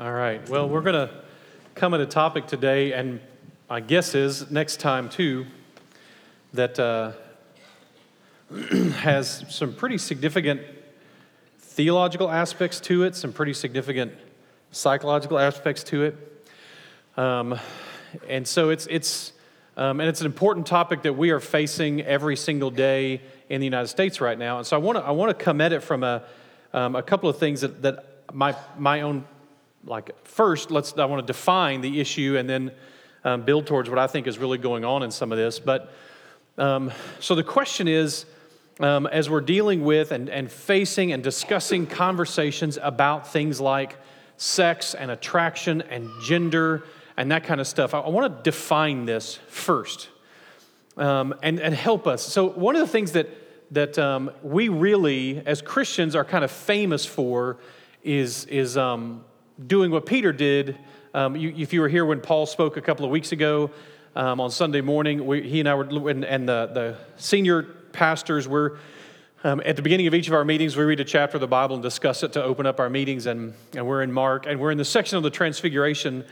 All right. Well, we're going to come at a topic today, and my guess is next time too, that has some pretty significant theological aspects to it, some pretty significant psychological aspects to it, and so it's an important topic that we are facing every single day in the United States right now. And so I want to come at it from a couple of things that my own. Like first, I want to define the issue and then build towards what I think is really going on in some of this. But so the question is, as we're dealing with and facing and discussing conversations about things like sex and attraction and gender and that kind of stuff, I want to define this first and help us. So one of the things that we really as Christians are kind of famous for is doing what Peter did. If you were here when Paul spoke a couple of weeks ago on Sunday morning, he and I were, and the senior pastors were, at the beginning of each of our meetings, we read a chapter of the Bible and discuss it to open up our meetings, and we're in Mark, and we're in the section of the Transfiguration,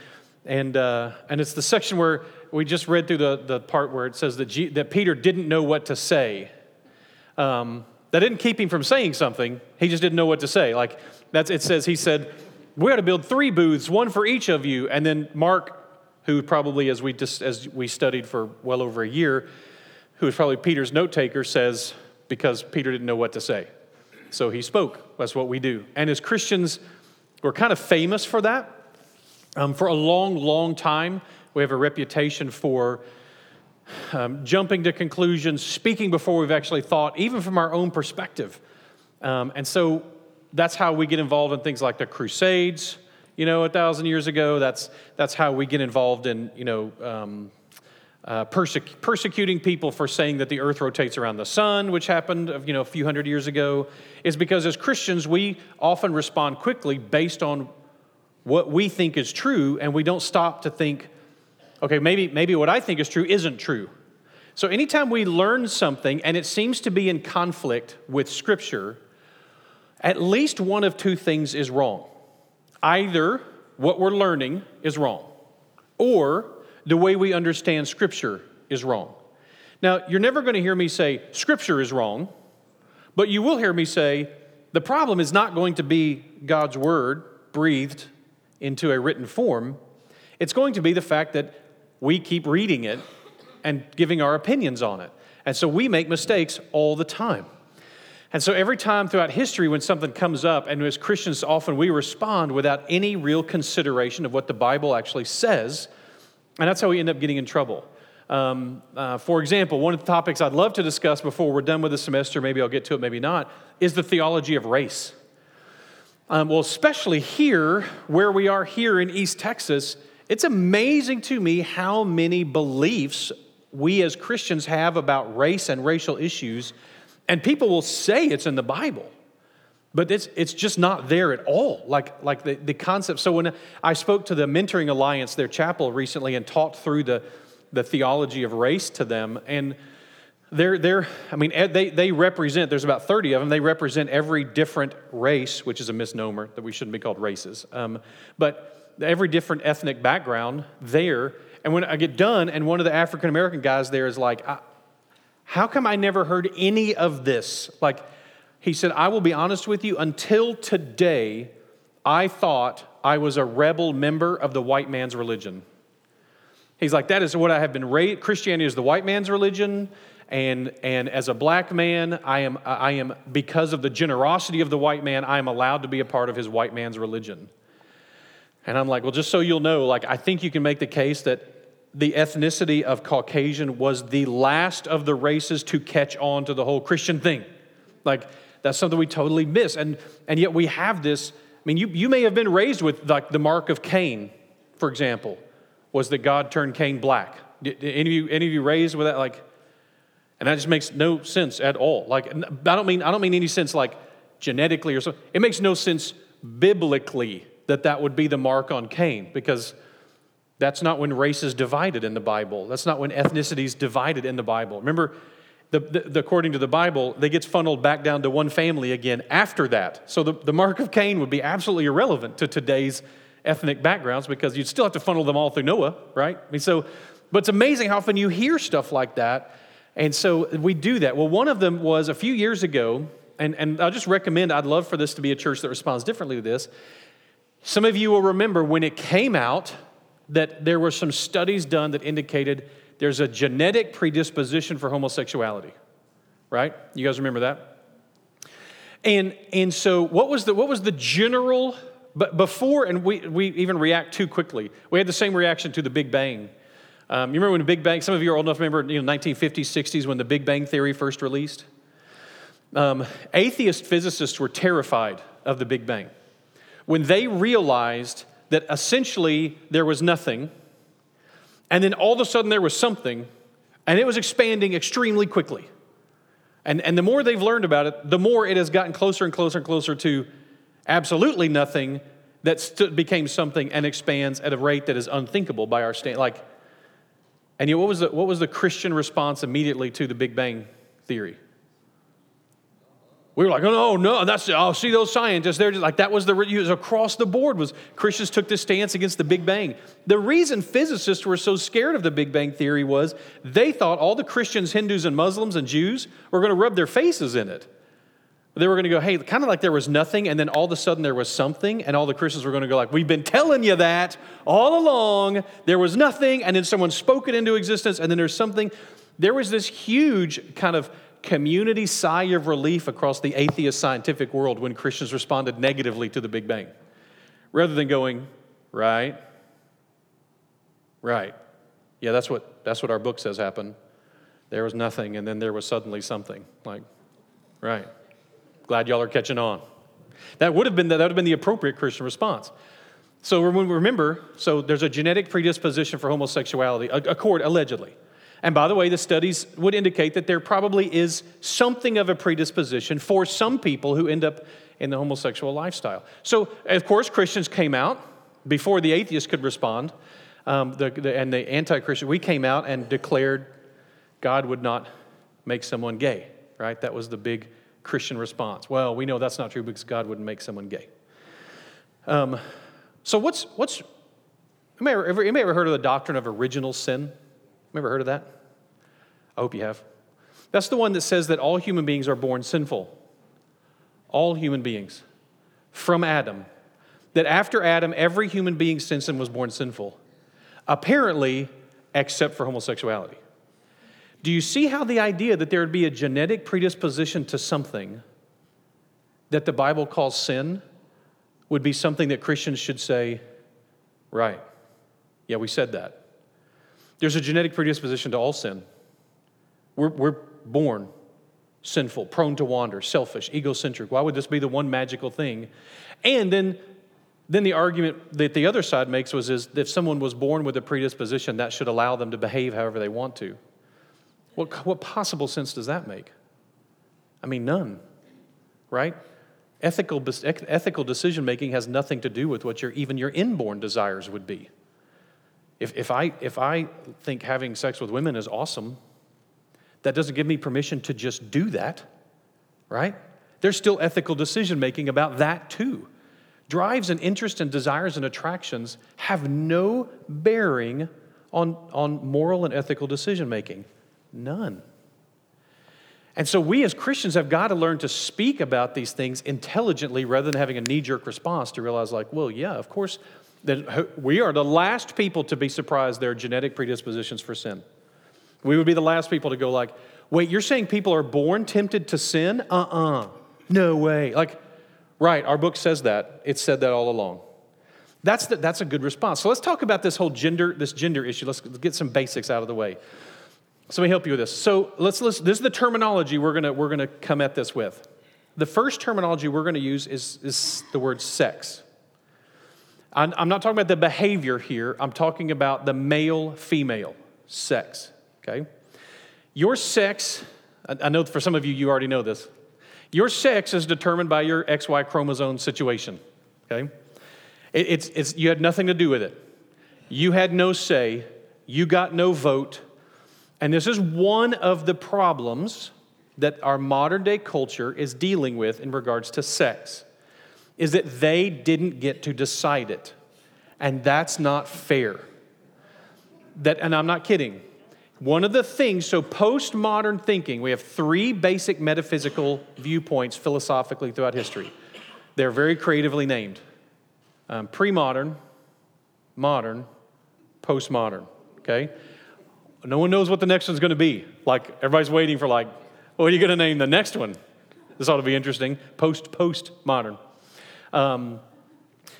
and it's the section where we just read through the part where it says that Peter didn't know what to say. That didn't keep him from saying something, he just didn't know what to say. Like, he said, "We ought to build 3 booths, one for each of you." And then Mark, who probably, as we studied for well over a year, who was probably Peter's note taker, says, because Peter didn't know what to say, so he spoke. That's what we do. And as Christians, we're kind of famous for that. For a long, long time, we have a reputation for jumping to conclusions, speaking before we've actually thought, even from our own perspective. And so that's how we get involved in things like the Crusades, 1,000 years ago. That's how we get involved in, persecuting people for saying that the earth rotates around the sun, which happened, a few hundred years ago, is because as Christians, we often respond quickly based on what we think is true, and we don't stop to think, okay, maybe what I think is true isn't true. So anytime we learn something and it seems to be in conflict with Scripture, at least one of two things is wrong. Either what we're learning is wrong, or the way we understand Scripture is wrong. Now, you're never going to hear me say Scripture is wrong, but you will hear me say the problem is not going to be God's Word breathed into a written form. It's going to be the fact that we keep reading it and giving our opinions on it. And so we make mistakes all the time. And so every time throughout history when something comes up, and as Christians often we respond without any real consideration of what the Bible actually says, and that's how we end up getting in trouble. For example, one of the topics I'd love to discuss before we're done with the semester, maybe I'll get to it, maybe not, is the theology of race. Well, especially here, where we are here in East Texas, it's amazing to me how many beliefs we as Christians have about race and racial issues. And people will say it's in the Bible, but it's just not there at all, like the concept. So when I spoke to the Mentoring Alliance, their chapel recently, and taught through the theology of race to them, and they represent, there's about 30 of them, they represent every different race, which is a misnomer that we shouldn't be called races, but every different ethnic background there. And when I get done, and one of the African-American guys there is like, how come I never heard any of this? Like, he said, I will be honest with you, until today, I thought I was a rebel member of the white man's religion. He's like, that is what I have been raised. Christianity is the white man's religion, and as a black man, I am because of the generosity of the white man, I am allowed to be a part of his white man's religion. And I'm like, well, just so you'll know, like, I think you can make the case that the ethnicity of Caucasian was the last of the races to catch on to the whole Christian thing. Like, that's something we totally miss. And yet we have this, I mean, you may have been raised with, like, the mark of Cain, for example, was that God turned Cain black. Any of you raised with that? Like, and that just makes no sense at all. Like, I don't mean any sense, like, genetically or something. It makes no sense biblically that would be the mark on Cain, because that's not when race is divided in the Bible. That's not when ethnicity is divided in the Bible. Remember, according to the Bible, they get funneled back down to one family again after that. So the mark of Cain would be absolutely irrelevant to today's ethnic backgrounds because you'd still have to funnel them all through Noah, right? I mean, so, but it's amazing how often you hear stuff like that. And so we do that. Well, one of them was a few years ago, and I'll just recommend, I'd love for this to be a church that responds differently to this. Some of you will remember when it came out that there were some studies done that indicated there's a genetic predisposition for homosexuality, right? You guys remember that? And so what was the general, but before, and we even react too quickly. We had the same reaction to the Big Bang. You remember when the Big Bang, some of you are old enough to remember, 1950s, 60s, when the Big Bang Theory first released? Atheist physicists were terrified of the Big Bang. When they realized that essentially there was nothing, and then all of a sudden there was something, and it was expanding extremely quickly. And the more they've learned about it, the more it has gotten closer and closer and closer to absolutely nothing that became something and expands at a rate that is unthinkable by our standards. Like, and yet, what was the Christian response immediately to the Big Bang Theory? We were like, oh, no, see those scientists, they're just like, that was across the board was Christians took this stance against the Big Bang. The reason physicists were so scared of the Big Bang Theory was they thought all the Christians, Hindus, and Muslims and Jews were going to rub their faces in it. They were going to go, hey, kind of like there was nothing, and then all of a sudden there was something, and all the Christians were going to go like, we've been telling you that all along. There was nothing, and then someone spoke it into existence, and then there's something. There was this huge kind of community sigh of relief across the atheist scientific world when Christians responded negatively to the Big Bang, rather than going, right. Yeah, that's what our book says happened. There was nothing, and then there was suddenly something. Like, right. Glad y'all are catching on. That would have been the appropriate Christian response. So remember, so there's a genetic predisposition for homosexuality, allegedly. And by the way, the studies would indicate that there probably is something of a predisposition for some people who end up in the homosexual lifestyle. So, of course, Christians came out before the atheists could respond, and the anti-Christian. We came out and declared God would not make someone gay, right? That was the big Christian response. Well, we know that's not true because God wouldn't make someone gay. So what's? You may have heard of the doctrine of original sin. Ever heard of that? I hope you have. That's the one that says that all human beings are born sinful. All human beings, from Adam. That after Adam, every human being since him was born sinful. Apparently, except for homosexuality. Do you see how the idea that there would be a genetic predisposition to something that the Bible calls sin would be something that Christians should say, right, yeah, we said that. There's a genetic predisposition to all sin. We're born sinful, prone to wander, selfish, egocentric. Why would this be the one magical thing? And then the argument that the other side makes is that if someone was born with a predisposition, that should allow them to behave however they want to. What possible sense does that make? I mean, none, right? Ethical decision-making has nothing to do with what even your inborn desires would be. If I think having sex with women is awesome, that doesn't give me permission to just do that, right? There's still ethical decision-making about that too. Drives and interests and desires and attractions have no bearing on moral and ethical decision-making. None. And so we as Christians have got to learn to speak about these things intelligently rather than having a knee-jerk response to realize like, well, yeah, of course, that we are the last people to be surprised there are genetic predispositions for sin. We would be the last people to go like, wait, you're saying people are born tempted to sin? No way. Like, right, our book says that. It said that all along. That's a good response. So let's talk about this whole gender issue. Let's get some basics out of the way. So let me help you with this. So let's this is the terminology we're gonna come at this with. The first terminology we're gonna use is the word sex. I'm not talking about the behavior here. I'm talking about the male-female sex. Okay, your sex. I know for some of you, you already know this. Your sex is determined by your XY chromosome situation. Okay, it's you had nothing to do with it. You had no say. You got no vote. And this is one of the problems that our modern-day culture is dealing with in regards to sex, is that they didn't get to decide it. And that's not fair. And I'm not kidding. One of the things, so postmodern thinking, we have three basic metaphysical viewpoints philosophically throughout history. They're very creatively named. Pre-modern, modern, postmodern, okay? No one knows what the next one's going to be. Like, everybody's waiting for like, what are you going to name the next one? This ought to be interesting. Postmodern.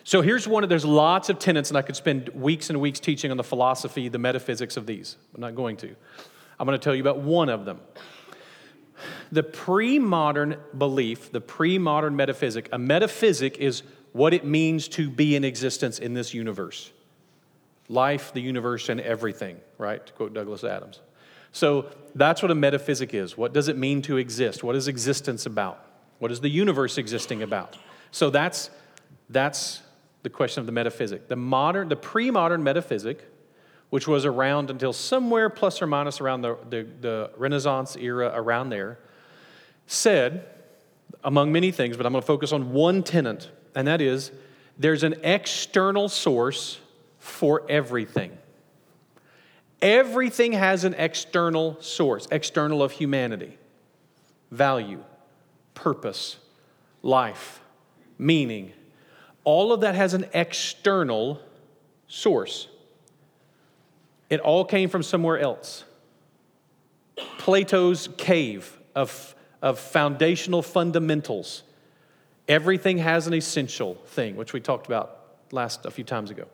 So here's one there's lots of tenets, and I could spend weeks and weeks teaching on the philosophy, the metaphysics of these. I'm not going to. I'm going to tell you about one of them. The pre-modern belief, the pre-modern metaphysic, a metaphysic is what it means to be in existence in this universe. Life, the universe, and everything, right? To quote Douglas Adams. So that's what a metaphysic is. What does it mean to exist? What is existence about? What is the universe existing about? So that's the question of the metaphysic. The pre-modern metaphysic, which was around until somewhere plus or minus around the Renaissance era, around there, said, among many things, but I'm going to focus on one tenet, and that is there's an external source for everything. Everything has an external source, external of humanity, value, purpose, life, meaning. All of that has an external source. It all came from somewhere else. Plato's cave of foundational fundamentals. Everything has an essential thing, which we talked about a few times ago.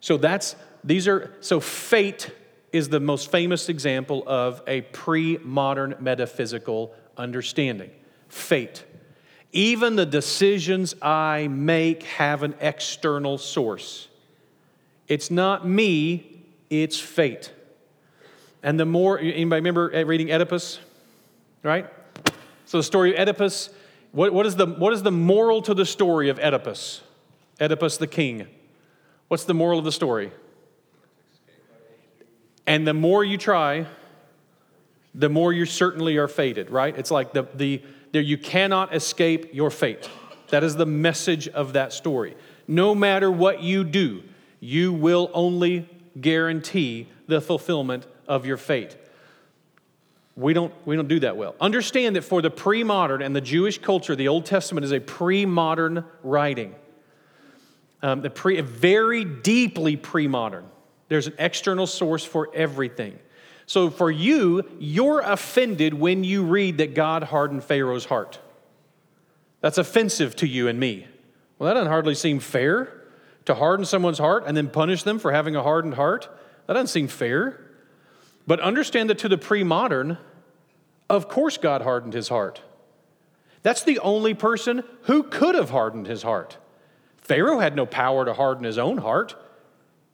So fate is the most famous example of a pre-modern metaphysical understanding. Fate. Even the decisions I make have an external source. It's not me, it's fate. And anybody remember reading Oedipus? Right? So the story of Oedipus, what is the moral to the story of Oedipus? Oedipus the king. What's the moral of the story? And the more you try, the more you certainly are fated, right? It's like you cannot escape your fate. That is the message of that story. No matter what you do, you will only guarantee the fulfillment of your fate. We don't do that well. Understand that for the pre-modern and the Jewish culture, the Old Testament is a pre-modern writing. Very deeply pre-modern. There's an external source for everything. So for you, you're offended when you read that God hardened Pharaoh's heart. That's offensive to you and me. Well, that doesn't hardly seem fair, to harden someone's heart and then punish them for having a hardened heart. That doesn't seem fair. But understand that to the pre-modern, of course God hardened his heart. That's the only person who could have hardened his heart. Pharaoh had no power to harden his own heart.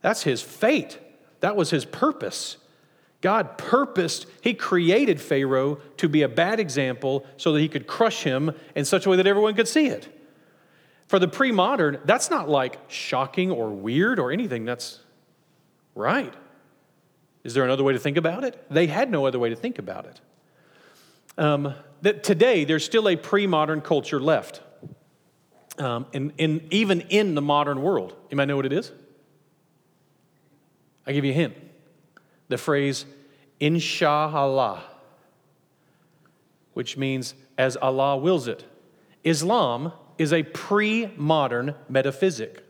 That's his fate. That was his purpose. God purposed, he created Pharaoh to be a bad example so that he could crush him in such a way that everyone could see it. For the pre-modern, that's not like shocking or weird or anything. That's right. Is there another way to think about it? They had no other way to think about it. That today, there's still a pre-modern culture left, even in the modern world. You might know what it is? I'll give you a hint. The phrase, Insha'Allah, which means as Allah wills it. Islam is a pre-modern metaphysic.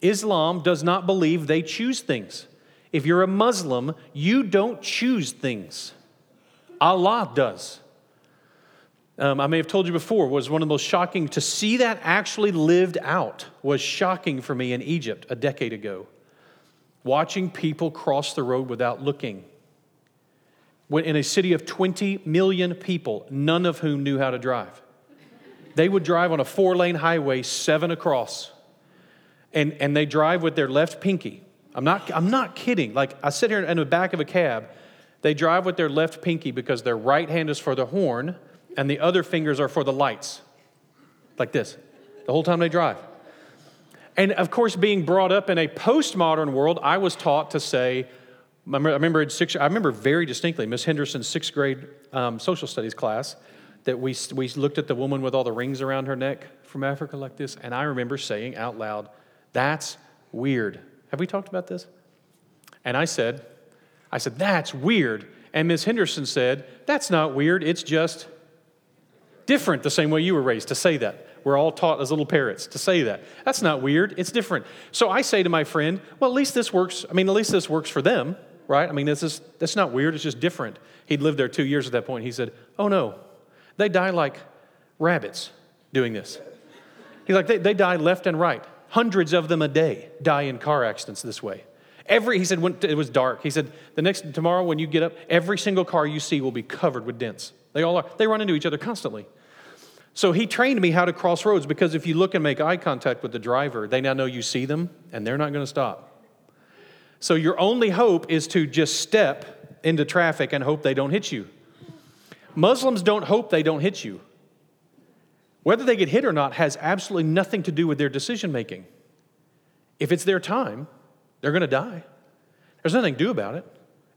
Islam does not believe they choose things. If you're a Muslim, you don't choose things. Allah does. I may have told you before, was one of the most shocking, to see that actually lived out was shocking for me in Egypt a decade ago. Watching people cross the road without looking. When in a city of 20 million people, none of whom knew how to drive. They would drive on a 4-lane highway, 7 across. And they drive with their left pinky. I'm not kidding. Like, I sit here in the back of a cab. They drive with their left pinky because their right hand is for the horn and the other fingers are for the lights. Like this. The whole time they drive. And, of course, being brought up in a postmodern world, I was taught to say, I remember very distinctly Miss Henderson's 6th grade social studies class, that we looked at the woman with all the rings around her neck from Africa like this, and I remember saying out loud, that's weird. Have we talked about this? And I said, that's weird. And Ms. Henderson said, that's not weird. It's just different, the same way you were raised to say that. We're all taught as little parrots to say that. That's not weird. It's different. So I say to my friend, well, at least this works for them, right? I mean, that's not weird. It's just different. He'd lived there 2 years at that point. He said, oh, no, they die like rabbits doing this. He's like, they die left and right. Hundreds of them a day die in car accidents this way. He said, when it was dark, he said, tomorrow when you get up, every single car you see will be covered with dents. They all are. They run into each other constantly. So he trained me how to cross roads, because if you look and make eye contact with the driver, they now know you see them, and they're not going to stop. So your only hope is to just step into traffic and hope they don't hit you. Muslims don't hope they don't hit you. Whether they get hit or not has absolutely nothing to do with their decision-making. If it's their time, they're going to die. There's nothing to do about it.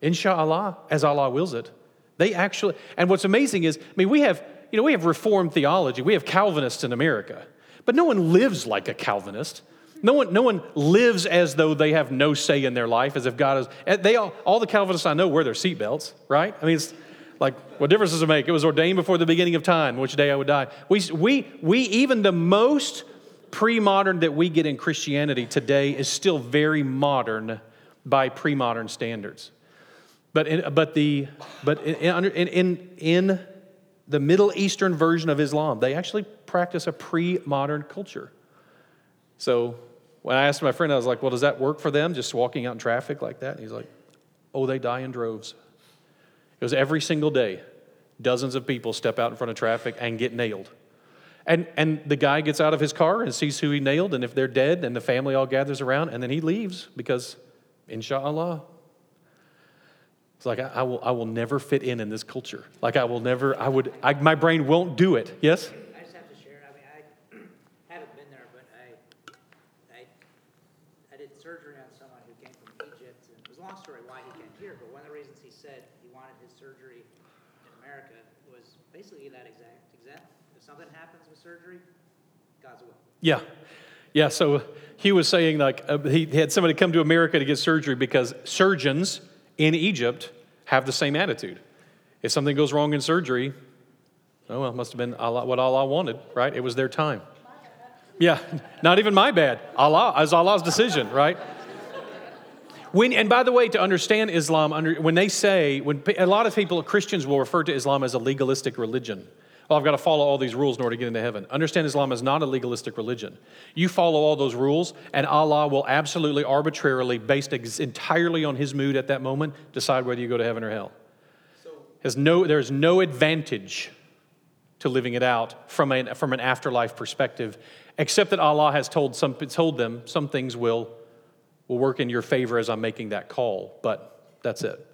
Inshallah, as Allah wills it. And what's amazing is, I mean, we have Reformed theology. We have Calvinists in America. But no one lives like a Calvinist. No one lives as though they have no say in their life, as if God is... All the Calvinists I know wear their seatbelts, right? I mean, it's like, what difference does it make? It was ordained before the beginning of time, which day I would die. We even the most pre-modern that we get in Christianity today is still very modern by pre-modern standards. But in the Middle Eastern version of Islam, they actually practice a pre-modern culture. So when I asked my friend, I was like, well, does that work for them, just walking out in traffic like that? And he's like, oh, they die in droves. It was every single day. Dozens of people step out in front of traffic and get nailed. And the guy gets out of his car and sees who he nailed, and if they're dead, and the family all gathers around, and then he leaves because, inshallah. It's like, I will never fit in this culture. Like, my brain won't do it. Yes? I just have to share. I mean, I haven't been there, but I did surgery on someone who came from Egypt. And it was a long story why he came here, but one of the reasons he said he wanted his surgery in America was basically that exact. If something happens with surgery, God's will. Yeah. Yeah, so he was saying, like, he had somebody come to America to get surgery because surgeons in Egypt have the same attitude. If something goes wrong in surgery, oh, well, it must have been Allah, what Allah wanted, right? It was their time. Yeah, not even my bad. Allah, it was Allah's decision, right? And by the way, to understand Islam, when a lot of people, Christians, will refer to Islam as a legalistic religion. Well, I've got to follow all these rules in order to get into heaven. Understand, Islam is not a legalistic religion. You follow all those rules, and Allah will absolutely arbitrarily, based entirely on his mood at that moment, decide whether you go to heaven or hell. There's no advantage to living it out from an afterlife perspective, except that Allah has told them some things will work in your favor as I'm making that call, but that's it.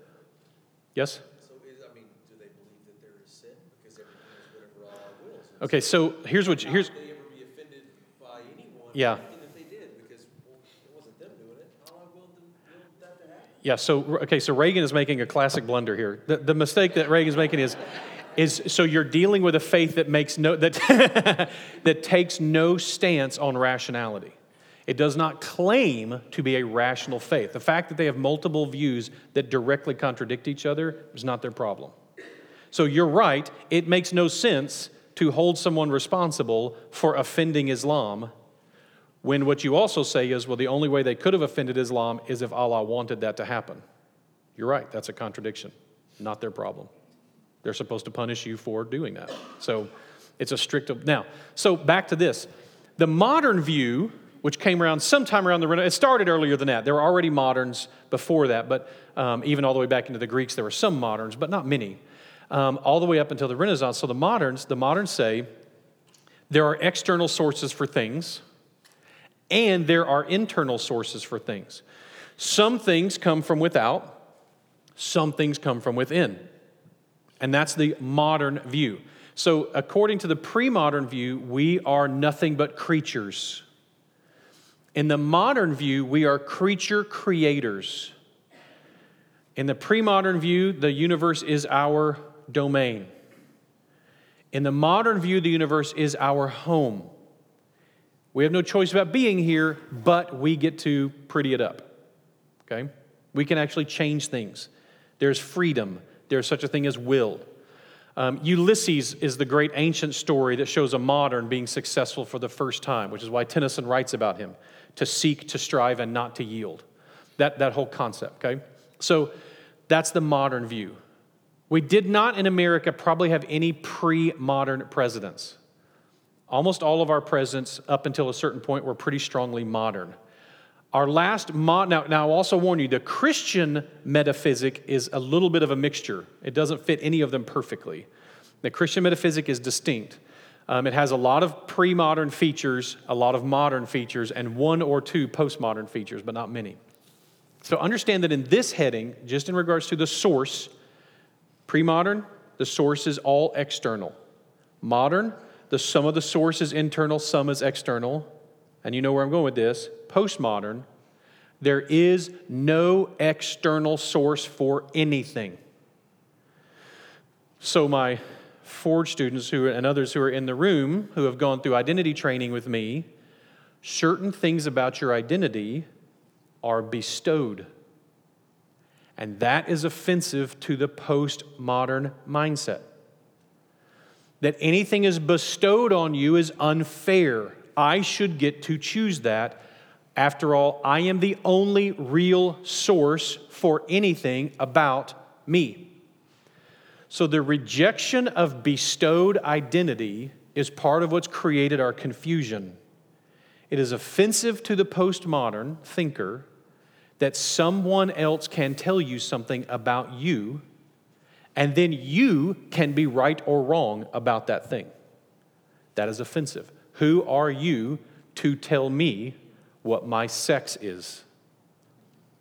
Yes? Okay, so here's what... How would they ever be offended by anyone? Yeah. Even if they did, because it wasn't them doing it. How will that happen? Yeah, so Reagan is making a classic blunder here. The mistake that Reagan's making is so you're dealing with a faith that that takes no stance on rationality. It does not claim to be a rational faith. The fact that they have multiple views that directly contradict each other is not their problem. So you're right, it makes no sense to hold someone responsible for offending Islam, when what you also say is, well, the only way they could have offended Islam is if Allah wanted that to happen. You're right, that's a contradiction, not their problem. They're supposed to punish you for doing that. So it's a strict... Now, so back to this. The modern view, which came around sometime around it started earlier than that. There were already moderns before that, but even all the way back into the Greeks, there were some moderns, but not many. All the way up until the Renaissance. So the moderns say there are external sources for things and there are internal sources for things. Some things come from without, some things come from within. And that's the modern view. So according to the pre-modern view, we are nothing but creatures. In the modern view, we are creature creators. In the pre-modern view, the universe is our domain. In the modern view, the universe is our home. We have no choice about being here, but we get to pretty it up, okay? We can actually change things. There's freedom. There's such a thing as will. Ulysses is the great ancient story that shows a modern being successful for the first time, which is why Tennyson writes about him, to seek, to strive, and not to yield. That whole concept, okay? So that's the modern view. We did not in America probably have any pre-modern presidents. Almost all of our presidents up until a certain point were pretty strongly modern. Our last, now I'll also warn you, the Christian metaphysic is a little bit of a mixture. It doesn't fit any of them perfectly. The Christian metaphysic is distinct. It has a lot of pre-modern features, a lot of modern features, and one or two postmodern features, but not many. So understand that in this heading, just in regards to the source, pre-modern, the source is all external. Modern, the sum of the source is internal, some is external. And you know where I'm going with this. Postmodern, there is no external source for anything. So my Ford students and others who are in the room who have gone through identity training with me, certain things about your identity are bestowed. And that is offensive to the postmodern mindset. That anything is bestowed on you is unfair. I should get to choose that. After all, I am the only real source for anything about me. So the rejection of bestowed identity is part of what's created our confusion. It is offensive to the postmodern thinker that someone else can tell you something about you, and then you can be right or wrong about that thing. That is offensive. Who are you to tell me what my sex is?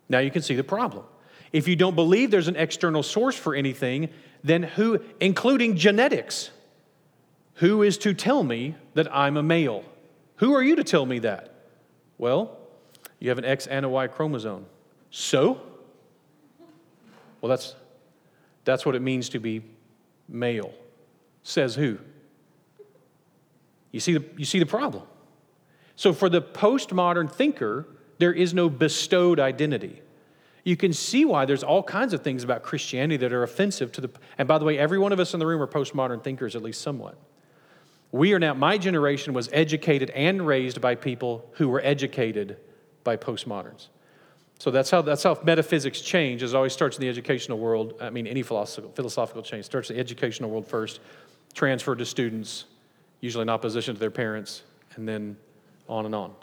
Now you can see the problem. If you don't believe there's an external source for anything, then who, including genetics, who is to tell me that I'm a male? Who are you to tell me that? Well, you have an X and a Y chromosome. So? Well, that's what it means to be male. Says who? You see the problem. So for the postmodern thinker, there is no bestowed identity. You can see why there's all kinds of things about Christianity that are offensive to the... And by the way, every one of us in the room are postmodern thinkers, at least somewhat. We are now... My generation was educated and raised by people who were educated by postmoderns. So that's how metaphysics change. It always starts in the educational world. I mean, any philosophical change starts in the educational world first, transferred to students, usually in opposition to their parents, and then on and on.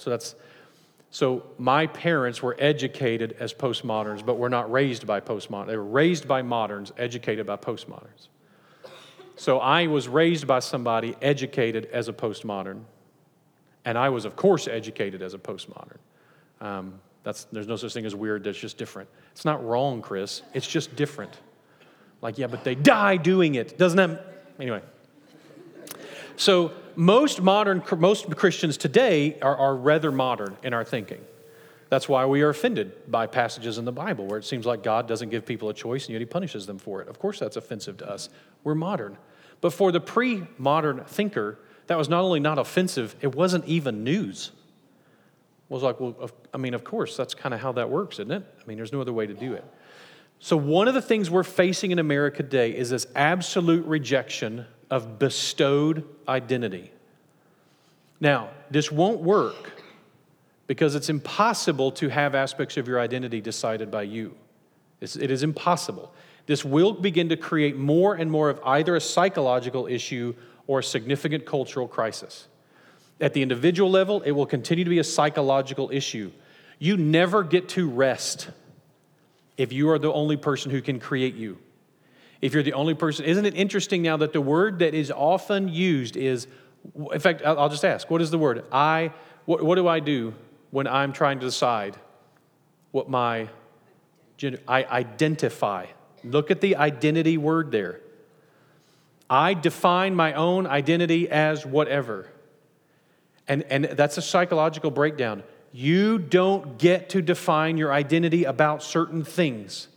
So my parents were educated as postmoderns, but were not raised by postmoderns. They were raised by moderns, educated by postmoderns. So I was raised by somebody educated as a postmodern, and I was, of course, educated as a postmodern. There's no such thing as weird, that's just different. It's not wrong, Chris. It's just different. Like, yeah, but they die doing it. Doesn't that... Anyway... So most Christians today are rather modern in our thinking. That's why we are offended by passages in the Bible where it seems like God doesn't give people a choice and yet he punishes them for it. Of course that's offensive to us. We're modern. But for the pre-modern thinker, that was not only not offensive, it wasn't even news. It was like, well, of course, that's kind of how that works, isn't it? I mean, there's no other way to do it. So one of the things we're facing in America today is this absolute rejection of bestowed identity. Now, this won't work because it's impossible to have aspects of your identity decided by you. It is impossible. This will begin to create more and more of either a psychological issue or a significant cultural crisis. At the individual level, it will continue to be a psychological issue. You never get to rest if you are the only person who can create you. If you're the only person, isn't it interesting now that the word that is often used is, in fact, I'll just ask, what is the word? What do I do when I'm trying to decide what my gender, I identify. Look at the identity word there. I define my own identity as whatever. And that's a psychological breakdown. You don't get to define your identity about certain things.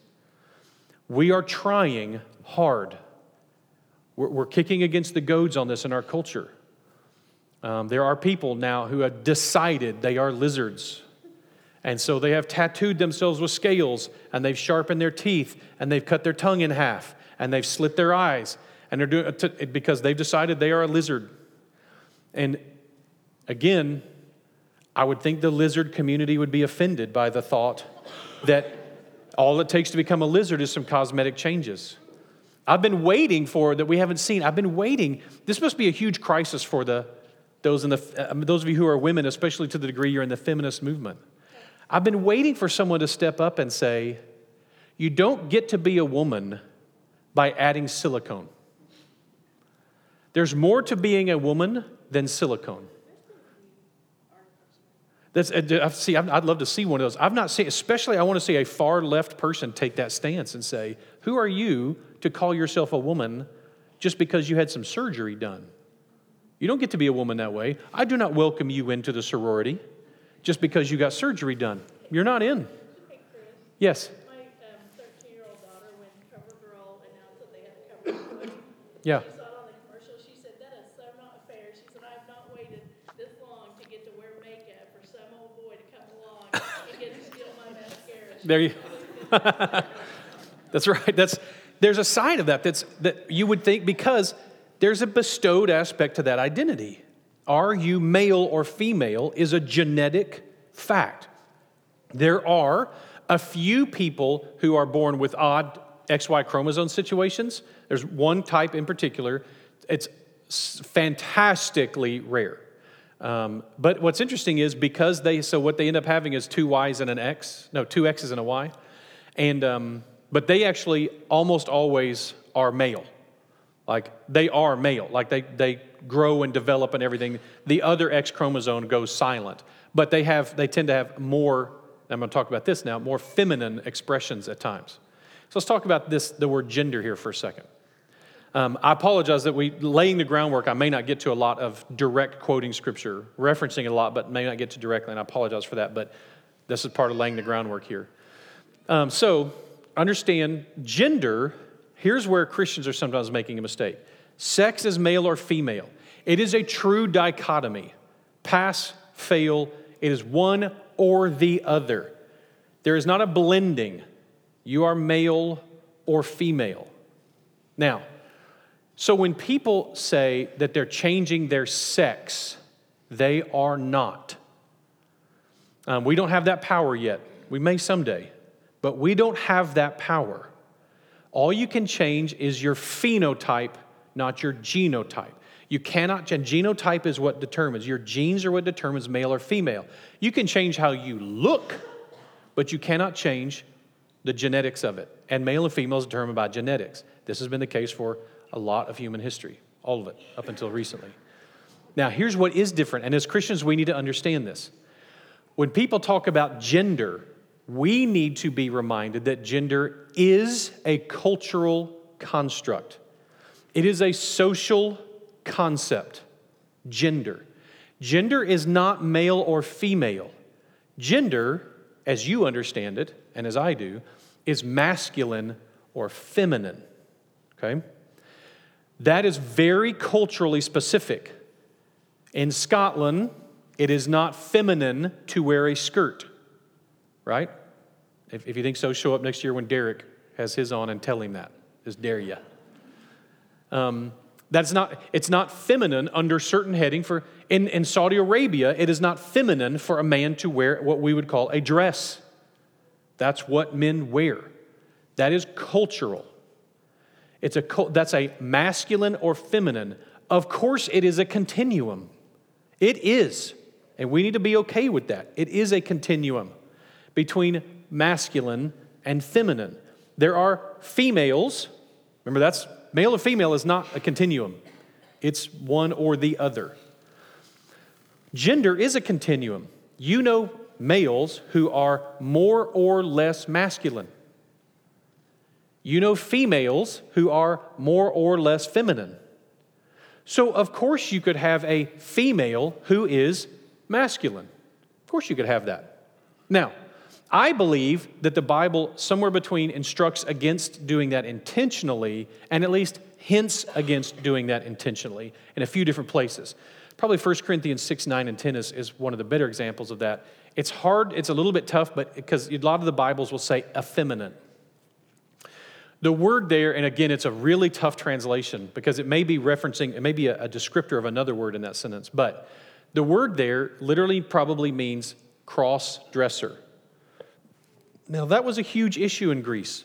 We are trying hard. We're kicking against the goads on this in our culture. There are people now who have decided they are lizards. And so they have tattooed themselves with scales, and they've sharpened their teeth, and they've cut their tongue in half, and they've slit their eyes, and they're doing it because they've decided they are a lizard. And again, I would think the lizard community would be offended by the thought that all it takes to become a lizard is some cosmetic changes. I've been waiting for that we haven't seen. I've been waiting. This must be a huge crisis for those of you who are women, especially to the degree you're in the feminist movement. I've been waiting for someone to step up and say, you don't get to be a woman by adding silicone. There's more to being a woman than silicone. I'd love to see one of those. I've not seen, especially I want to see a far left person take that stance and say, who are you to call yourself a woman just because you had some surgery done? You don't get to be a woman that way. I do not welcome you into the sorority just because you got surgery done. You're not in. Hey, Chris. Yes. My 13-year-old daughter, when CoverGirl announced that they had a CoverGirl, yeah. She saw it on the commercial. She said, that is so not fair. She said, I've not waited this long to get to wear makeup for some old boy to come along and get to steal my mascara. There you go. That's right. There's a side of that you would think, because there's a bestowed aspect to that identity. Are you male or female is a genetic fact. There are a few people who are born with odd XY chromosome situations. There's one type in particular. It's fantastically rare. But what's interesting is what they end up having is two Ys and an X. No, two Xs and a Y. And but they actually almost always are male. Like, they are male. Like, they grow and develop and everything. The other X chromosome goes silent. But they tend to have more, I'm going to talk about this now, more feminine expressions at times. So let's talk about the word gender here for a second. I apologize that laying the groundwork, I may not get to a lot of direct quoting scripture, referencing it a lot, but may not get to directly, and I apologize for that. But this is part of laying the groundwork here. So, understand gender. Here's where Christians are sometimes making a mistake. Sex is male or female. It is a true dichotomy. Pass, fail. It is one or the other. There is not a blending. You are male or female. Now, so when people say that they're changing their sex, they are not. We don't have that power yet. We may someday, but we don't have that power. All you can change is your phenotype, not your genotype. You cannot change. Genotype is what determines. Your genes are what determines male or female. You can change how you look, but you cannot change the genetics of it. And male and female is determined by genetics. This has been the case for a lot of human history, all of it, up until recently. Now, here's what is different, and as Christians, we need to understand this. When people talk about gender, we need to be reminded that gender is a cultural construct. It is a social concept, gender. Gender is not male or female. Gender, as you understand it, and as I do, is masculine or feminine, okay? That is very culturally specific. In Scotland, it is not feminine to wear a skirt, right? If you think so, show up next year when Derek has his on and tell him that. Just dare ya. It's not feminine under certain heading. In Saudi Arabia, it is not feminine for a man to wear what we would call a dress. That's what men wear. That is cultural. That's a masculine or feminine. Of course, it is a continuum. It is. And we need to be okay with that. It is a continuum between masculine and feminine. There are females. Remember, that's male or female is not a continuum. It's one or the other. Gender is a continuum. You know males who are more or less masculine. You know females who are more or less feminine. So, of course, you could have a female who is masculine. Of course, you could have that. Now, I believe that the Bible somewhere between instructs against doing that intentionally and at least hints against doing that intentionally in a few different places. probably 1 Corinthians 6, 9, and 10 is one of the better examples of that. It's hard, it's a little bit tough, but because a lot of the Bibles will say effeminate. The word there, and again, it's a really tough translation because it may be referencing, it may be a descriptor of another word in that sentence, but the word there literally probably means cross-dresser. Now, that was a huge issue in Greece.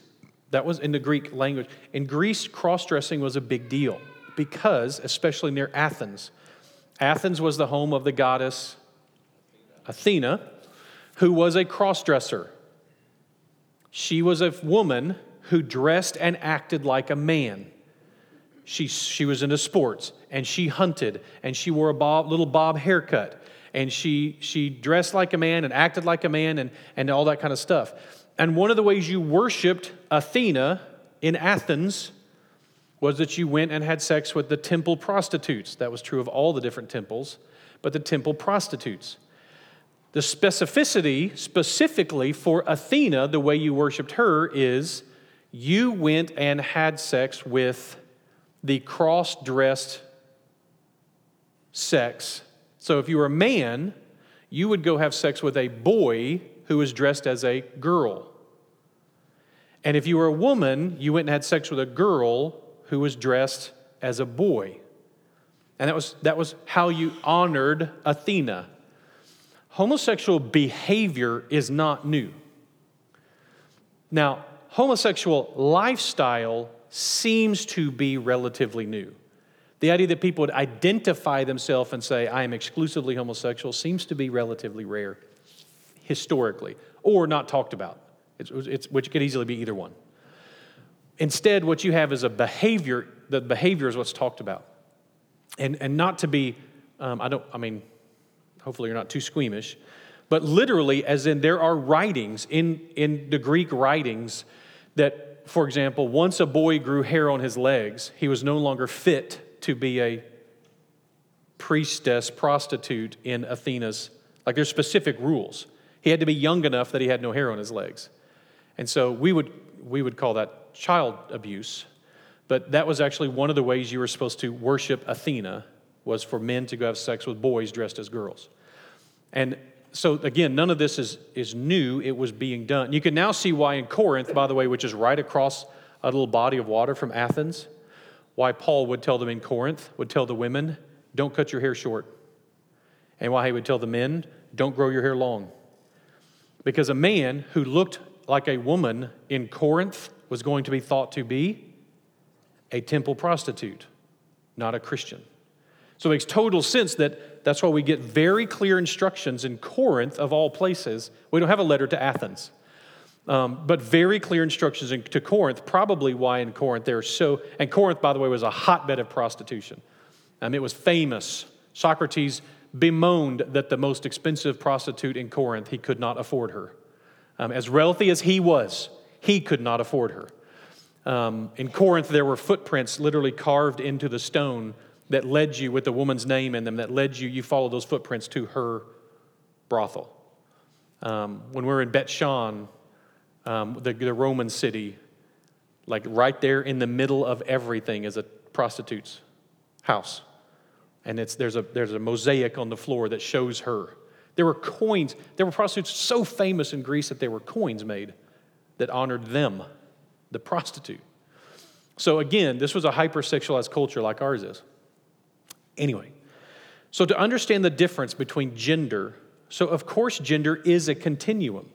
That was in the Greek language. In Greece, cross-dressing was a big deal because, especially near Athens, Athens was the home of the goddess Athena, who was a cross-dresser. She was a woman who dressed and acted like a man. She was into sports, and she hunted, and she wore a little bob haircut, and she dressed like a man and acted like a man and all that kind of stuff. And one of the ways you worshipped Athena in Athens was that you went and had sex with the temple prostitutes. That was true of all the different temples, but the temple prostitutes. The specificity, specifically for Athena, the way you worshipped her is you went and had sex with the cross-dressed sex. So if you were a man, you would go have sex with a boy who was dressed as a girl. And if you were a woman, you went and had sex with a girl who was dressed as a boy. And that was how you honored Athena. Homosexual behavior is not new. Now, homosexual lifestyle seems to be relatively new. The idea that people would identify themselves and say, I am exclusively homosexual, seems to be relatively rare historically, or not talked about, which could easily be either one. Instead, what you have is a behavior. The behavior is what's talked about. And not to be, hopefully you're not too squeamish, but literally, as in there are writings in the Greek writings that, for example, once a boy grew hair on his legs, he was no longer fit to be a priestess, prostitute in Athena's, like there's specific rules. He had to be young enough that he had no hair on his legs. And so we would call that child abuse, but that was actually one of the ways you were supposed to worship Athena, was for men to go have sex with boys dressed as girls. And so, again, none of this is new. It was being done. You can now see why in Corinth, by the way, which is right across a little body of water from Athens, why Paul would tell them in Corinth, would tell the women, don't cut your hair short. And why he would tell the men, don't grow your hair long. Because a man who looked like a woman in Corinth was going to be thought to be a temple prostitute, not a Christian. So it makes total sense that's why we get very clear instructions in Corinth, of all places. We don't have a letter to Athens, but very clear instructions to Corinth, probably why in Corinth there are so, and Corinth, by the way, was a hotbed of prostitution. It was famous. Socrates bemoaned that the most expensive prostitute in Corinth, he could not afford her. As wealthy as he was, he could not afford her. In Corinth, there were footprints literally carved into the stone that led you, with the woman's name in them, that led you, you follow those footprints to her brothel. When we were in Bet Shan, the Roman city, like right there in the middle of everything is a prostitute's house. And there's a mosaic on the floor that shows her. There were coins. There were prostitutes so famous in Greece that there were coins made that honored them, the prostitute. So again, this was a hypersexualized culture like ours is. Anyway, so to understand the difference between gender, so of course gender is a continuum.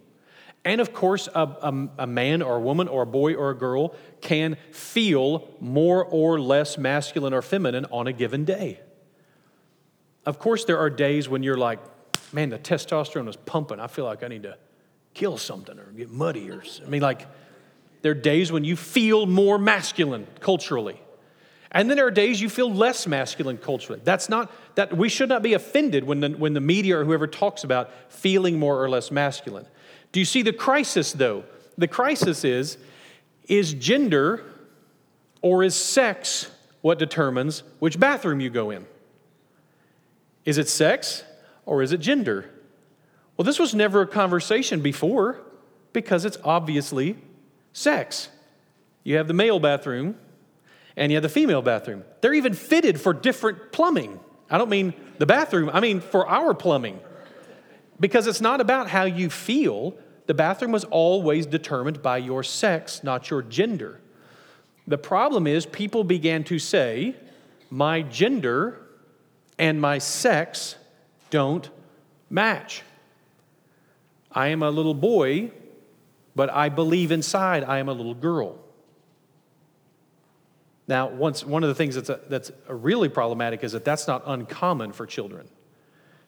And of course a man or a woman or a boy or a girl can feel more or less masculine or feminine on a given day. Of course there are days when you're like, man, the testosterone is pumping. I feel like I need to kill something or get muddy. There are days when you feel more masculine culturally. And then there are days you feel less masculine culturally. We should not be offended when the media or whoever talks about feeling more or less masculine. Do you see the crisis, though? The crisis is gender or is sex what determines which bathroom you go in? Is it sex or is it gender? Well, this was never a conversation before because it's obviously sex. You have the male bathroom, and you have the female bathroom. They're even fitted for different plumbing. I don't mean the bathroom. I mean for our plumbing. Because it's not about how you feel. The bathroom was always determined by your sex, not your gender. The problem is people began to say, my gender and my sex don't match. I am a little boy, but I believe inside I am a little girl. Now, one of the things that's really problematic is that's not uncommon for children.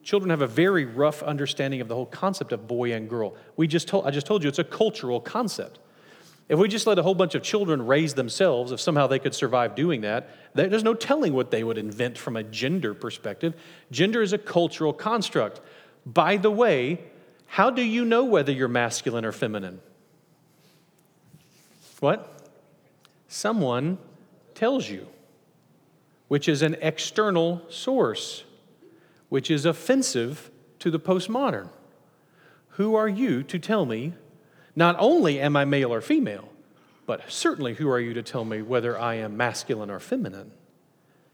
Children have a very rough understanding of the whole concept of boy and girl. I just told you it's a cultural concept. If we just let a whole bunch of children raise themselves, if somehow they could survive doing that, there's no telling what they would invent from a gender perspective. Gender is a cultural construct. By the way, how do you know whether you're masculine or feminine? What? Someone tells you, which is an external source, which is offensive to the postmodern. Who are you to tell me, not only am I male or female, but certainly who are you to tell me whether I am masculine or feminine?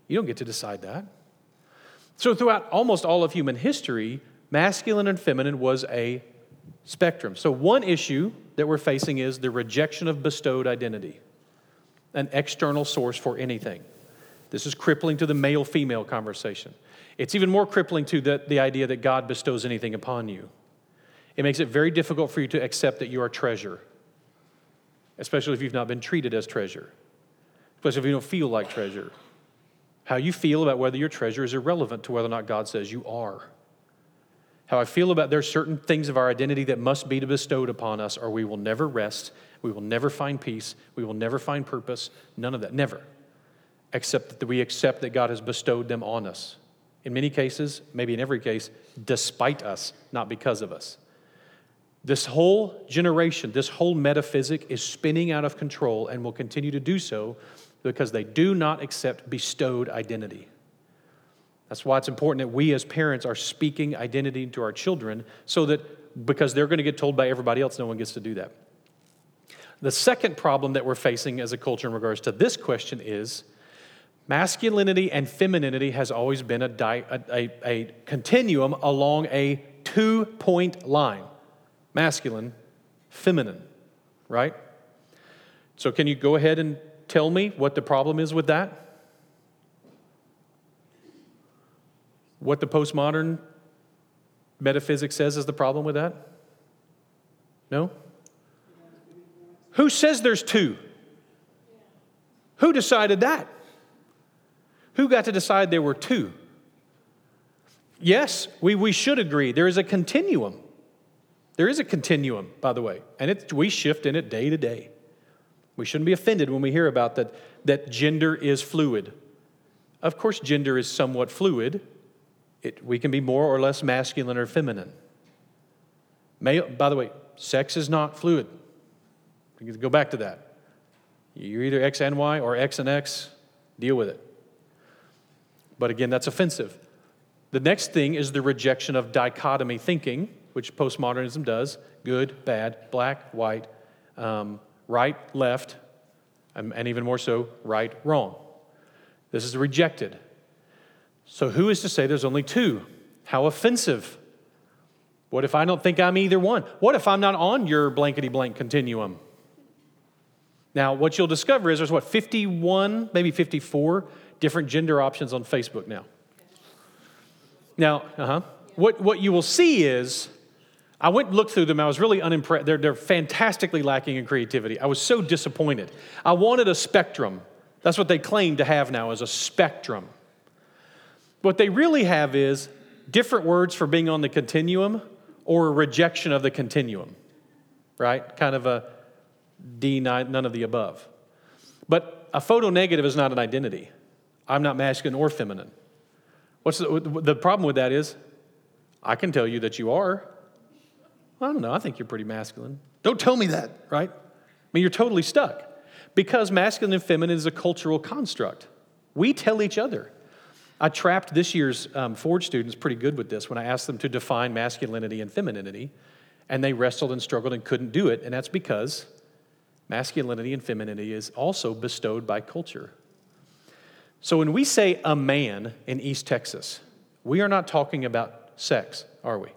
You don't get to decide that. So throughout almost all of human history, masculine and feminine was a spectrum. So one issue that we're facing is the rejection of bestowed identity, an external source for anything. This is crippling to the male-female conversation. It's even more crippling to the idea that God bestows anything upon you. It makes it very difficult for you to accept that you are treasure, especially if you've not been treated as treasure, especially if you don't feel like treasure. How you feel about whether you're treasure is irrelevant to whether or not God says you are. How I feel about there are certain things of our identity that must be bestowed upon us or we will never rest, we will never find peace, we will never find purpose, none of that, never. Except that we accept that God has bestowed them on us. In many cases, maybe in every case, despite us, not because of us. This whole generation, this whole metaphysic is spinning out of control and will continue to do so because they do not accept bestowed identity. That's why it's important that we as parents are speaking identity to our children so that, because they're going to get told by everybody else, no one gets to do that. The second problem that we're facing as a culture in regards to this question is masculinity and femininity has always been a continuum along a two-point line. Masculine, feminine, right? So can you go ahead and tell me what the problem is with that? What the postmodern metaphysics says is the problem with that? No? Who says there's two? Who decided that? Who got to decide there were two? Yes, we should agree. There is a continuum. There is a continuum, by the way, and we shift in it day to day. We shouldn't be offended when we hear about that gender is fluid. Of course, gender is somewhat fluid. We can be more or less masculine or feminine. By the way, sex is not fluid. We can go back to that. You're either X and Y or X and X. Deal with it. But again, that's offensive. The next thing is the rejection of dichotomy thinking, which postmodernism does. Good, bad, black, white, right, left, and even more so, right, wrong. This is rejected. So who is to say there's only two? How offensive. What if I don't think I'm either one? What if I'm not on your blankety-blank continuum? Now, what you'll discover is there's, 51, maybe 54 different gender options on Facebook now. Now, What you will see is, I went and looked through them. I was really unimpressed. They're fantastically lacking in creativity. I was so disappointed. I wanted a spectrum. That's what they claim to have now, is a spectrum. What they really have is different words for being on the continuum or a rejection of the continuum, right? Kind of a deny, none of the above. But a photonegative is not an identity. I'm not masculine or feminine. What's the problem with that is, I can tell you that you are. I don't know. I think you're pretty masculine. Don't tell me that, right? I mean, you're totally stuck because masculine and feminine is a cultural construct. We tell each other. I trapped this year's Ford students pretty good with this when I asked them to define masculinity and femininity, and they wrestled and struggled and couldn't do it, and that's because masculinity and femininity is also bestowed by culture. So when we say a man in East Texas, we are not talking about sex, are we?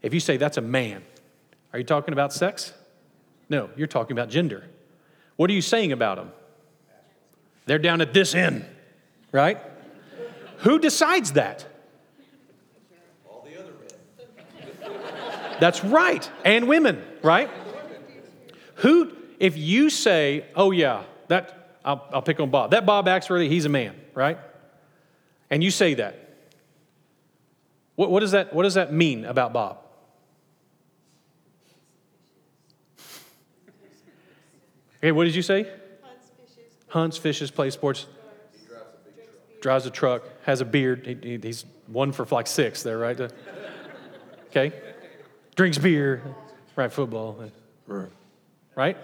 If you say that's a man, are you talking about sex? No, you're talking about gender. What are you saying about them? They're down at this end, right? Who decides that? All the other men. That's right, and women, right? Who, if you say, oh yeah, that I'll pick on Bob. That Bob Axworthy, he's a man, right? And you say that. What does that mean about Bob? Okay, what did you say? Hunts, fishes, plays sports. He drives a big truck. Drives a truck, has a beard. He's one for like six there, right? Okay. Drinks beer. Right, football. Right?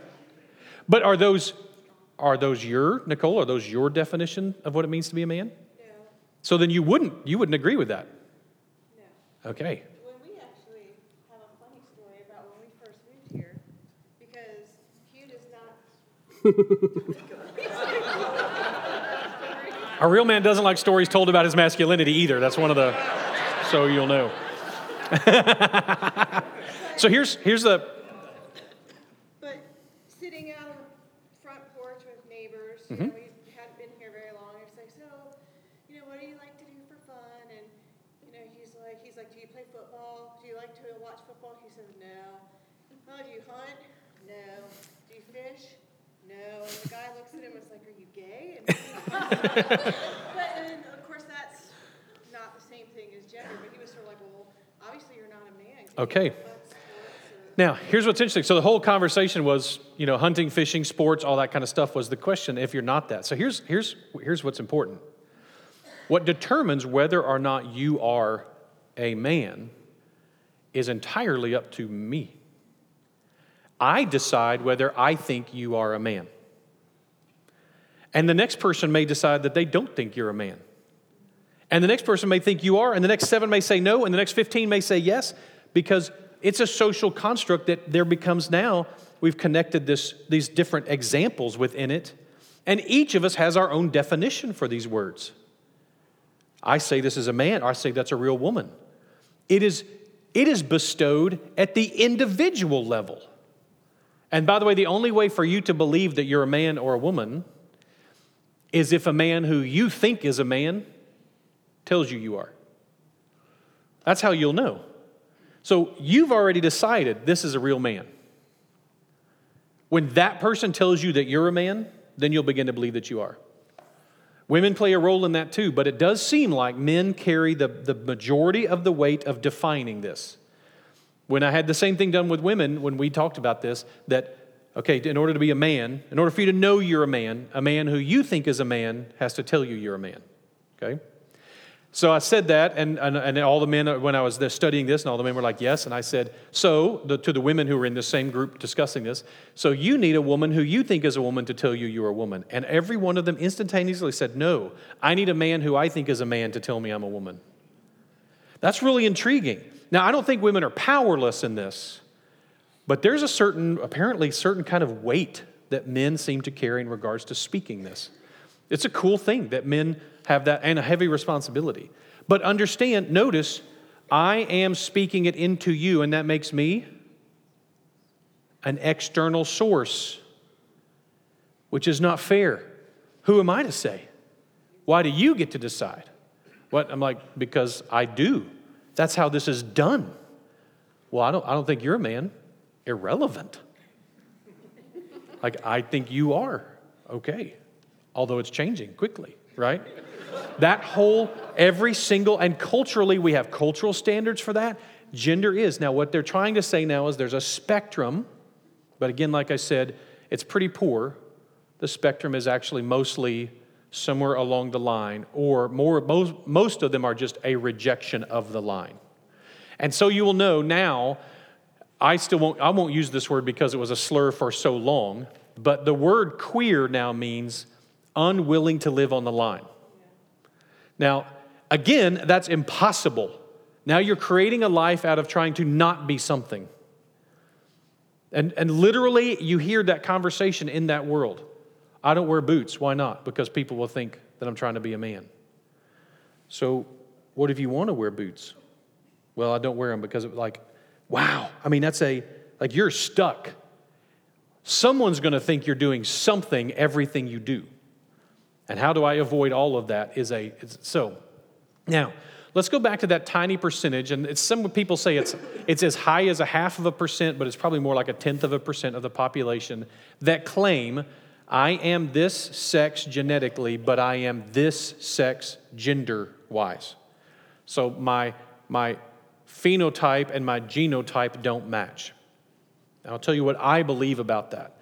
But are those your, Nicole, are those your definition of what it means to be a man? No. So then you wouldn't agree with that. No. Okay. When we actually have a funny story about when we first moved here, because Hugh does not... A real man doesn't like stories told about his masculinity either. That's one of the, so you'll know. So here's the... But sitting out on the front porch with neighbors, you know, we hadn't been here very long. It's like, so, you know, what do you like to do for fun? And, you know, he's like, do you play football? Do you like to watch football? He says, no. Oh, do you hunt? No. Do you fish? No. And the guy looks at him and is like, are you gay? And but of course, that's not the same thing as gender. But he was sort of like, well, obviously you're not a man. Okay. Now, here's what's interesting. So the whole conversation was, you know, hunting, fishing, sports, all that kind of stuff was the question if you're not that. So here's what's important. What determines whether or not you are a man is entirely up to me. I decide whether I think you are a man. And the next person may decide that they don't think you're a man. And the next person may think you are, and the next 7 may say no, and the next 15 may say yes, because it's a social construct that there becomes now. We've connected these different examples within it, and each of us has our own definition for these words. I say this is a man, or I say that's a real woman. It is bestowed at the individual level. And by the way, the only way for you to believe that you're a man or a woman is if a man who you think is a man tells you are. That's how you'll know. So you've already decided this is a real man. When that person tells you that you're a man, then you'll begin to believe that you are. Women play a role in that too, but it does seem like men carry the majority of the weight of defining this. When I had the same thing done with women when we talked about this, that, okay, in order to be a man, in order for you to know you're a man who you think is a man has to tell you you're a man, okay? So I said that, and all the men, when I was there studying this, and all the men were like, yes, and I said, to the women who were in this same group discussing this, so you need a woman who you think is a woman to tell you you're a woman. And every one of them instantaneously said, no, I need a man who I think is a man to tell me I'm a woman. That's really intriguing. Now, I don't think women are powerless in this, but there's a certain kind of weight that men seem to carry in regards to speaking this. It's a cool thing that men have that and a heavy responsibility. But understand, notice, I am speaking it into you, and that makes me an external source, which is not fair. Who am I to say? Why do you get to decide? What? I'm like, because I do. That's how this is done. Well, I don't think you're a man. Irrelevant. Like, I think you are. Okay. Although it's changing quickly, right? That whole, every single, and culturally, we have cultural standards for that. Gender is. Now, what they're trying to say now is there's a spectrum, but again, like I said, it's pretty poor. The spectrum is actually mostly somewhere along the line, or most of them are just a rejection of the line. And so you will know now, I won't use this word because it was a slur for so long, but the word queer now means unwilling to live on the line. Now, again, that's impossible. Now you're creating a life out of trying to not be something. And literally, you hear that conversation in that world. I don't wear boots. Why not? Because people will think that I'm trying to be a man. So what if you want to wear boots? Well, I don't wear them because it's like, wow. I mean, that's a, like, you're stuck. Someone's going to think you're doing something, everything you do. And how do I avoid all of that is a, so now let's go back to that tiny percentage. And it's, some people say it's as high as 0.5%, but it's probably more like 0.1% of the population that claim I am this sex genetically, but I am this sex gender-wise. So my phenotype and my genotype don't match. And I'll tell you what I believe about that.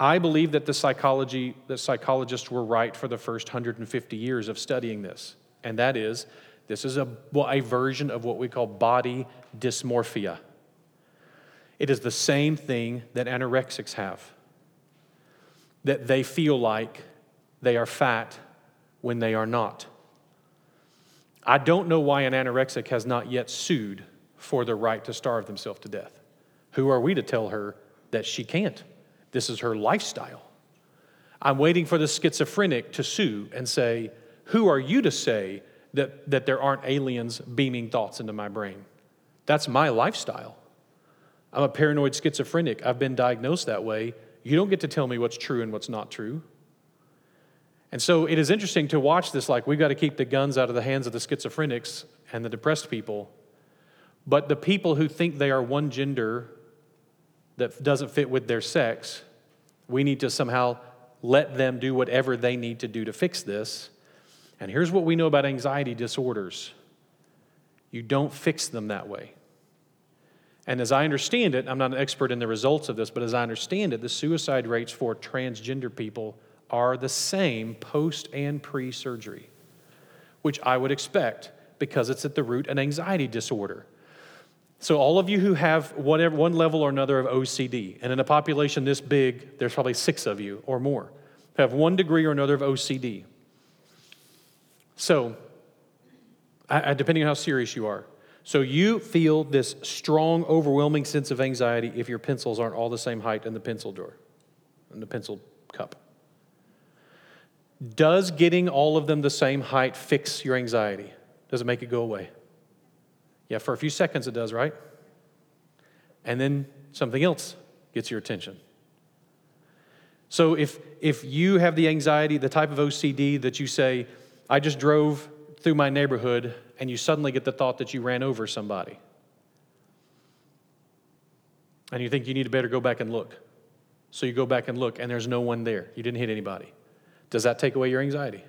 I believe that the psychologists were right for the first 150 years of studying this. And that is, this is a version of what we call body dysmorphia. It is the same thing that anorexics have. That they feel like they are fat when they are not. I don't know why an anorexic has not yet sued for the right to starve themselves to death. Who are we to tell her that she can't? This is her lifestyle. I'm waiting for the schizophrenic to sue and say, who are you to say that there aren't aliens beaming thoughts into my brain? That's my lifestyle. I'm a paranoid schizophrenic. I've been diagnosed that way. You don't get to tell me what's true and what's not true. And so it is interesting to watch this, like, we've got to keep the guns out of the hands of the schizophrenics and the depressed people. But the people who think they are one gender that doesn't fit with their sex, we need to somehow let them do whatever they need to do to fix this. And here's what we know about anxiety disorders. You don't fix them that way. And as I understand it, I'm not an expert in the results of this, but as I understand it, the suicide rates for transgender people are the same post and pre-surgery, which I would expect because it's at the root an anxiety disorder. So all of you who have whatever one level or another of OCD, and in a population this big, there's probably 6 of you or more, have one degree or another of OCD. So, depending on how serious you are, so you feel this strong, overwhelming sense of anxiety if your pencils aren't all the same height in the pencil drawer, in the pencil cup. Does getting all of them the same height fix your anxiety? Does it make it go away? Yeah, for a few seconds it does, right? And then something else gets your attention. So if you have the anxiety, the type of OCD that you say, I just drove through my neighborhood, and you suddenly get the thought that you ran over somebody. And you think you need to better go back and look. So you go back and look, and there's no one there. You didn't hit anybody. Does that take away your anxiety?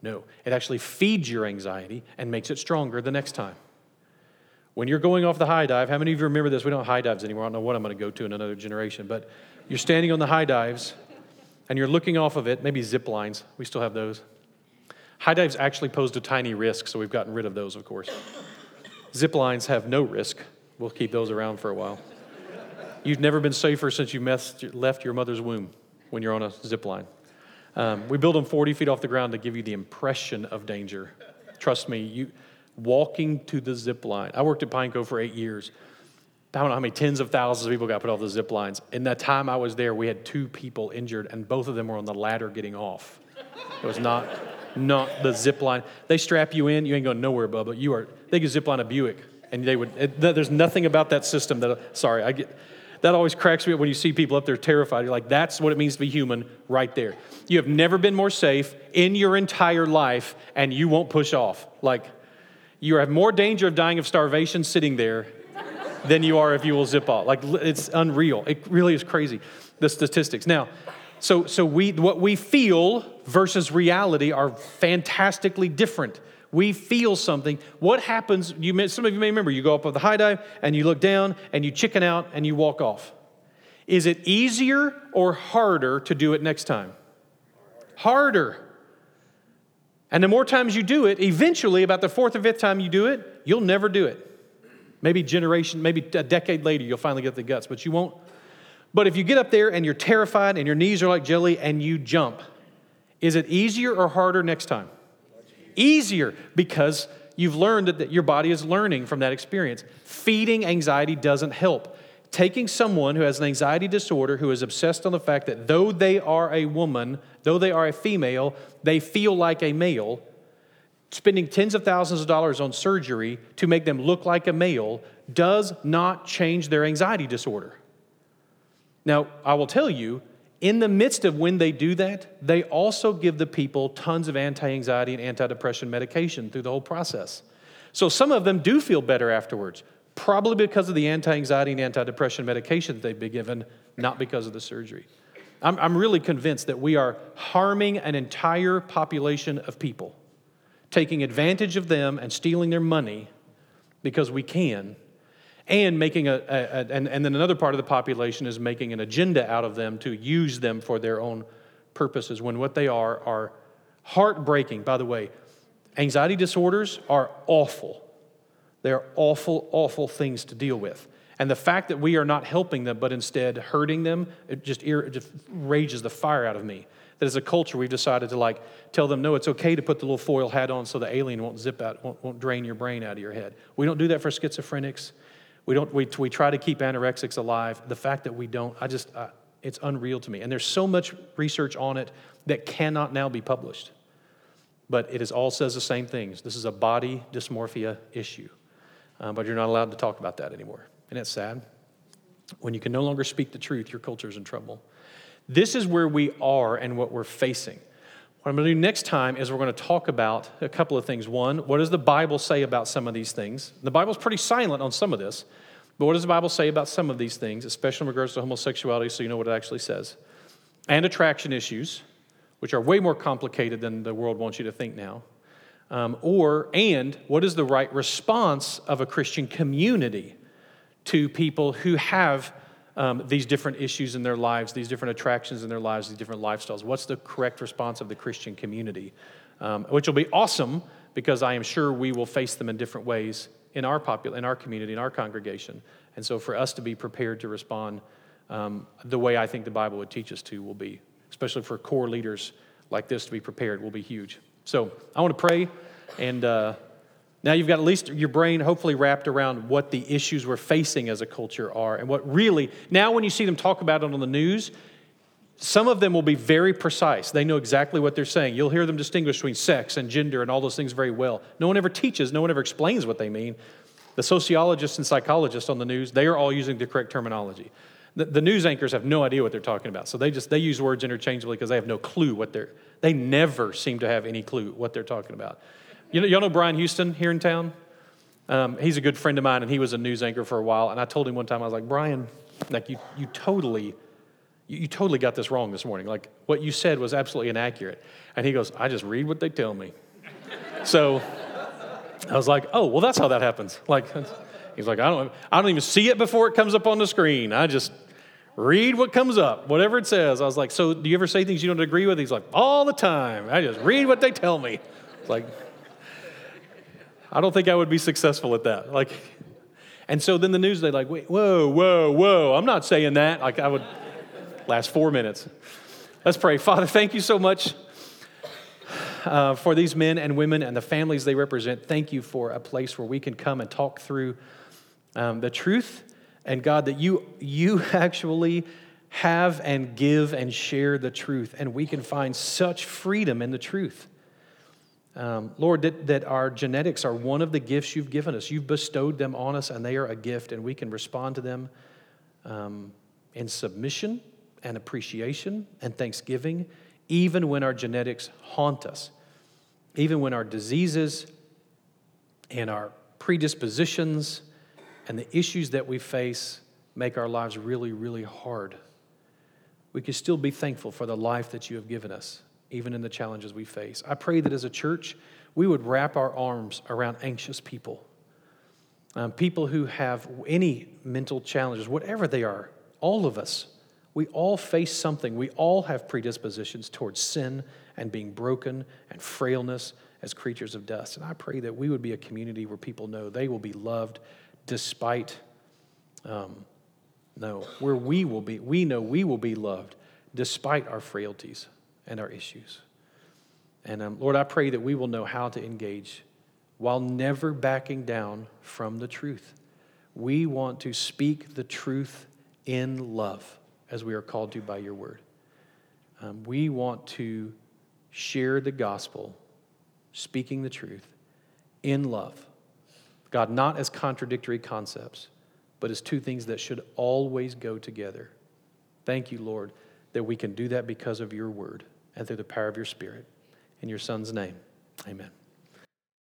No. It actually feeds your anxiety and makes it stronger the next time. When you're going off the high dive, how many of you remember this? We don't have high dives anymore. I don't know what I'm going to go to in another generation, but you're standing on the high dives, and you're looking off of it, maybe zip lines. We still have those. High dives actually posed a tiny risk, so we've gotten rid of those, of course. Zip lines have no risk. We'll keep those around for a while. You've never been safer since you left your mother's womb when you're on a zip line. We build them 40 feet off the ground to give you the impression of danger. Trust me, walking to the zip line. I worked at Pineco for 8 years. I don't know how many tens of thousands of people got put off the zip lines. In that time I was there, we had 2 people injured, and both of them were on the ladder getting off. It was not the zip line. They strap you in, you ain't going nowhere, Bubba. They could zip line a Buick, and there's nothing about that system that, sorry, that always cracks me up when you see people up there terrified. You're like, that's what it means to be human right there. You have never been more safe in your entire life, and you won't push off. Like, you have more danger of dying of starvation sitting there than you are if you will zip off. Like, it's unreal. It really is crazy, the statistics. Now, So what we feel versus reality are fantastically different. We feel something. What happens, some of you may remember, you go up on the high dive and you look down and you chicken out and you walk off. Is it easier or harder to do it next time? Harder. And the more times you do it, eventually about the 4th or 5th time you do it, you'll never do it. Maybe a decade later, you'll finally get the guts, but you won't. But if you get up there and you're terrified and your knees are like jelly and you jump, is it easier or harder next time? Easier, because you've learned that your body is learning from that experience. Feeding anxiety doesn't help. taking someone who has an anxiety disorder, who is obsessed on the fact that though they are a woman, though they are a female, they feel like a male, spending tens of thousands of dollars on surgery to make them look like a male does not change their anxiety disorder. Now, I will tell you, in the midst of when they do that, they also give the people tons of anti-anxiety and anti-depression medication through the whole process. So some of them do feel better afterwards, probably because of the anti-anxiety and anti-depression medication they've been given, not because of the surgery. I'm really convinced that we are harming an entire population of people, taking advantage of them and stealing their money because we can, and making and then another part of the population is making an agenda out of them to use them for their own purposes, when what they are heartbreaking. By the way, anxiety disorders are awful. They're awful, awful things to deal with. And the fact that we are not helping them, but instead hurting them, it just rages the fire out of me. That as a culture, we've decided to like tell them, no, it's okay to put the little foil hat on so the alien won't zip out, won't drain your brain out of your head. We don't do that for schizophrenics. We try to keep anorexics alive. The fact that we don't, it's unreal to me. And there's so much research on it that cannot now be published. But it is all says the same things. This is a body dysmorphia issue. But you're not allowed to talk about that anymore. And it's sad. When you can no longer speak the truth, your culture's in trouble. This is where we are and what we're facing. What I'm going to do next time is we're going to talk about a couple of things. One, what does the Bible say about some of these things? The Bible's pretty silent on some of this, but what does the Bible say about some of these things, especially in regards to homosexuality, so you know what it actually says? And attraction issues, which are way more complicated than the world wants you to think now. And what is the right response of a Christian community to people who have these different issues in their lives, these different attractions in their lives, these different lifestyles? What's the correct response of the Christian community? Which will be awesome, because I am sure we will face them in different ways in our community, in our congregation. And so for us to be prepared to respond the way I think the Bible would teach us to will be, especially for core leaders like this to be prepared, will be huge. So I want to pray, and now you've got at least your brain hopefully wrapped around what the issues we're facing as a culture are, and what really, now when you see them talk about it on the news, some of them will be very precise. They know exactly what they're saying. You'll hear them distinguish between sex and gender and all those things very well. No one ever teaches, no one ever explains what they mean. The sociologists and psychologists on the news, they are all using the correct terminology. The news anchors have no idea what they're talking about, so they use words interchangeably because they have no clue what they never seem to have any clue what they're talking about. Y'all know Brian Houston here in town? He's a good friend of mine, and he was a news anchor for a while. And I told him one time, I was like, Brian, like you totally got this wrong this morning. Like what you said was absolutely inaccurate. And he goes, I just read what they tell me. So I was like, oh, well, that's how that happens. Like he's like, I don't even see it before it comes up on the screen. I just read what comes up, whatever it says. I was like, so do you ever say things you don't agree with? He's like, all the time. I just read what they tell me. Like, I don't think I would be successful at that. Like, and so then the news, they're like, wait, whoa, whoa, whoa, I'm not saying that. Like I would last 4 minutes. Let's pray. Father, thank you so much for these men and women and the families they represent. Thank you for a place where we can come and talk through the truth. And God, that you actually have and give and share the truth. And we can find such freedom in the truth. Lord, that our genetics are one of the gifts you've given us. You've bestowed them on us, and they are a gift, and we can respond to them in submission and appreciation and thanksgiving, even when our genetics haunt us, even when our diseases and our predispositions and the issues that we face make our lives really, really hard. We can still be thankful for the life that you have given us, even in the challenges we face. I pray that as a church, we would wrap our arms around anxious people, people who have any mental challenges, whatever they are, all of us. We all face something. We all have predispositions towards sin and being broken and frailness as creatures of dust. And I pray that we would be a community where people know they will be loved despite, where we know we will be loved despite our frailties and our issues. And Lord, I pray that we will know how to engage while never backing down from the truth. We want to speak the truth in love, as we are called to by your word. We want to share the gospel, speaking the truth, in love. God, not as contradictory concepts, but as two things that should always go together. Thank you, Lord, that we can do that because of your word and through the power of your Spirit. In your Son's name, amen.